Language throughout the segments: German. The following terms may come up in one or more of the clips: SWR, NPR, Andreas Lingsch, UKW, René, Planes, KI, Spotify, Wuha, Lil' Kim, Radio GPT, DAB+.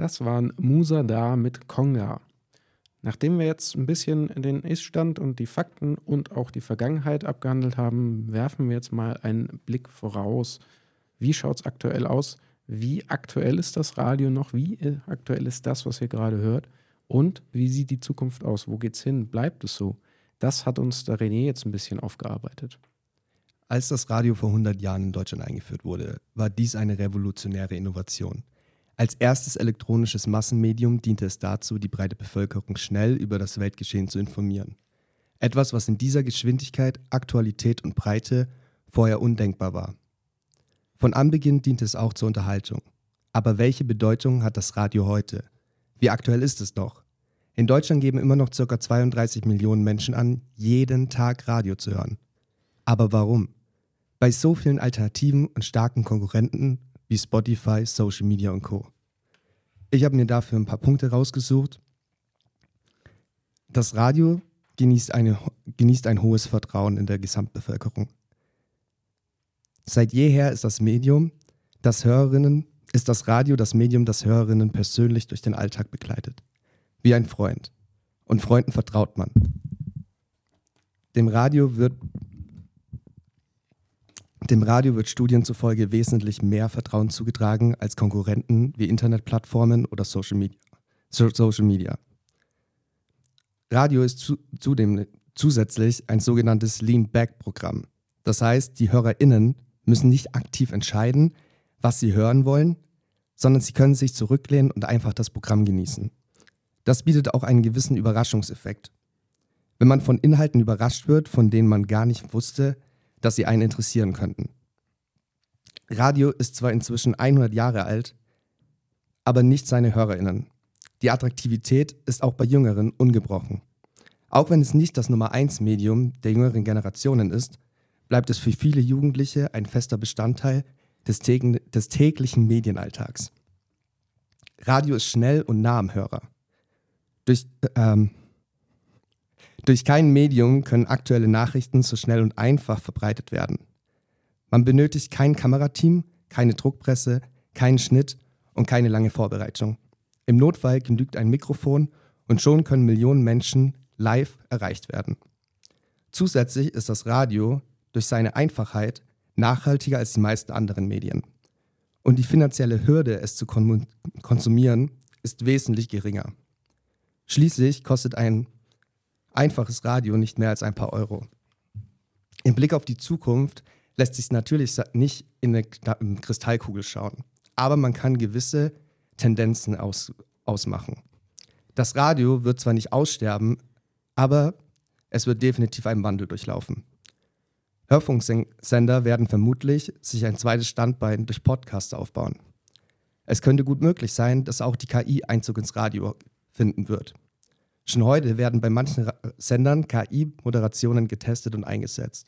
Das waren Musa Da mit Konga. Nachdem wir jetzt ein bisschen den Ist-Stand und die Fakten und auch die Vergangenheit abgehandelt haben, werfen wir jetzt mal einen Blick voraus. Wie schaut es aktuell aus? Wie aktuell ist das Radio noch? Wie aktuell ist das, was ihr gerade hört? Und wie sieht die Zukunft aus? Wo geht's hin? Bleibt es so? Das hat uns der René jetzt ein bisschen aufgearbeitet. Als das Radio vor 100 Jahren in Deutschland eingeführt wurde, war dies eine revolutionäre Innovation. Als erstes elektronisches Massenmedium diente es dazu, die breite Bevölkerung schnell über das Weltgeschehen zu informieren. Etwas, was in dieser Geschwindigkeit, Aktualität und Breite vorher undenkbar war. Von Anbeginn diente es auch zur Unterhaltung. Aber welche Bedeutung hat das Radio heute? Wie aktuell ist es noch? In Deutschland geben immer noch ca. 32 Millionen Menschen an, jeden Tag Radio zu hören. Aber warum? Bei so vielen Alternativen und starken Konkurrenten wie Spotify, Social Media und Co. Ich habe mir dafür ein paar Punkte rausgesucht. Das Radio genießt ein hohes Vertrauen in der Gesamtbevölkerung. Seit jeher ist das Radio das Medium, das Hörerinnen persönlich durch den Alltag begleitet. Wie ein Freund. Und Freunden vertraut man. Dem Radio wird Studien zufolge wesentlich mehr Vertrauen zugetragen als Konkurrenten wie Internetplattformen oder Social Media. Radio ist zudem zusätzlich ein sogenanntes Lean-Back-Programm. Das heißt, die HörerInnen müssen nicht aktiv entscheiden, was sie hören wollen, sondern sie können sich zurücklehnen und einfach das Programm genießen. Das bietet auch einen gewissen Überraschungseffekt. Wenn man von Inhalten überrascht wird, von denen man gar nicht wusste, dass sie einen interessieren könnten. Radio ist zwar inzwischen 100 Jahre alt, aber nicht seine HörerInnen. Die Attraktivität ist auch bei Jüngeren ungebrochen. Auch wenn es nicht das Nummer 1 Medium der jüngeren Generationen ist, bleibt es für viele Jugendliche ein fester Bestandteil des täglichen Medienalltags. Radio ist schnell und nah am Hörer. Durch kein Medium können aktuelle Nachrichten so schnell und einfach verbreitet werden. Man benötigt kein Kamerateam, keine Druckpresse, keinen Schnitt und keine lange Vorbereitung. Im Notfall genügt ein Mikrofon und schon können Millionen Menschen live erreicht werden. Zusätzlich ist das Radio durch seine Einfachheit nachhaltiger als die meisten anderen Medien. Und die finanzielle Hürde, es zu konsumieren, ist wesentlich geringer. Schließlich kostet ein einfaches Radio nicht mehr als ein paar Euro. Im Blick auf die Zukunft lässt sich natürlich nicht in eine Kristallkugel schauen, aber man kann gewisse Tendenzen ausmachen. Das Radio wird zwar nicht aussterben, aber es wird definitiv einen Wandel durchlaufen. Hörfunksender werden vermutlich sich ein zweites Standbein durch Podcasts aufbauen. Es könnte gut möglich sein, dass auch die KI Einzug ins Radio finden wird. Schon heute werden bei manchen Sendern KI-Moderationen getestet und eingesetzt.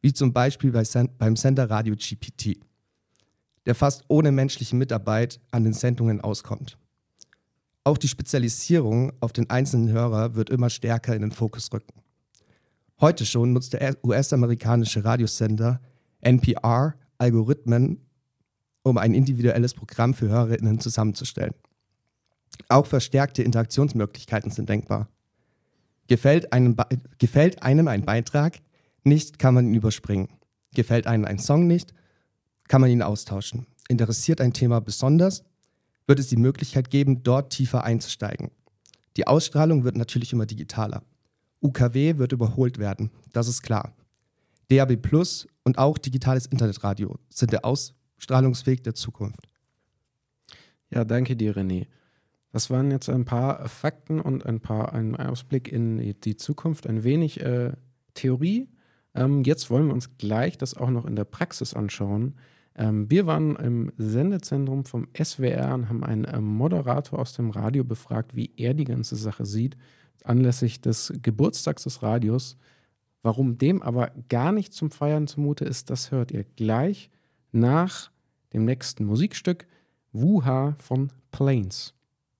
Wie zum Beispiel beim Sender Radio GPT, der fast ohne menschliche Mitarbeit an den Sendungen auskommt. Auch die Spezialisierung auf den einzelnen Hörer wird immer stärker in den Fokus rücken. Heute schon nutzt der US-amerikanische Radiosender NPR Algorithmen, um ein individuelles Programm für HörerInnen zusammenzustellen. Auch verstärkte Interaktionsmöglichkeiten sind denkbar. Gefällt einem ein Beitrag nicht, kann man ihn überspringen. Gefällt einem ein Song nicht, kann man ihn austauschen. Interessiert ein Thema besonders, wird es die Möglichkeit geben, dort tiefer einzusteigen. Die Ausstrahlung wird natürlich immer digitaler. UKW wird überholt werden, das ist klar. DAB+ und auch digitales Internetradio sind der Ausstrahlungsweg der Zukunft. Ja, danke dir, René. Das waren jetzt ein paar Fakten und ein Ausblick in die Zukunft, ein wenig Theorie. Jetzt wollen wir uns gleich das auch noch in der Praxis anschauen. Wir waren im Sendezentrum vom SWR und haben einen Moderator aus dem Radio befragt, wie er die ganze Sache sieht, anlässlich des Geburtstags des Radios. Warum dem aber gar nicht zum Feiern zumute ist, das hört ihr gleich nach dem nächsten Musikstück Wuha von Planes.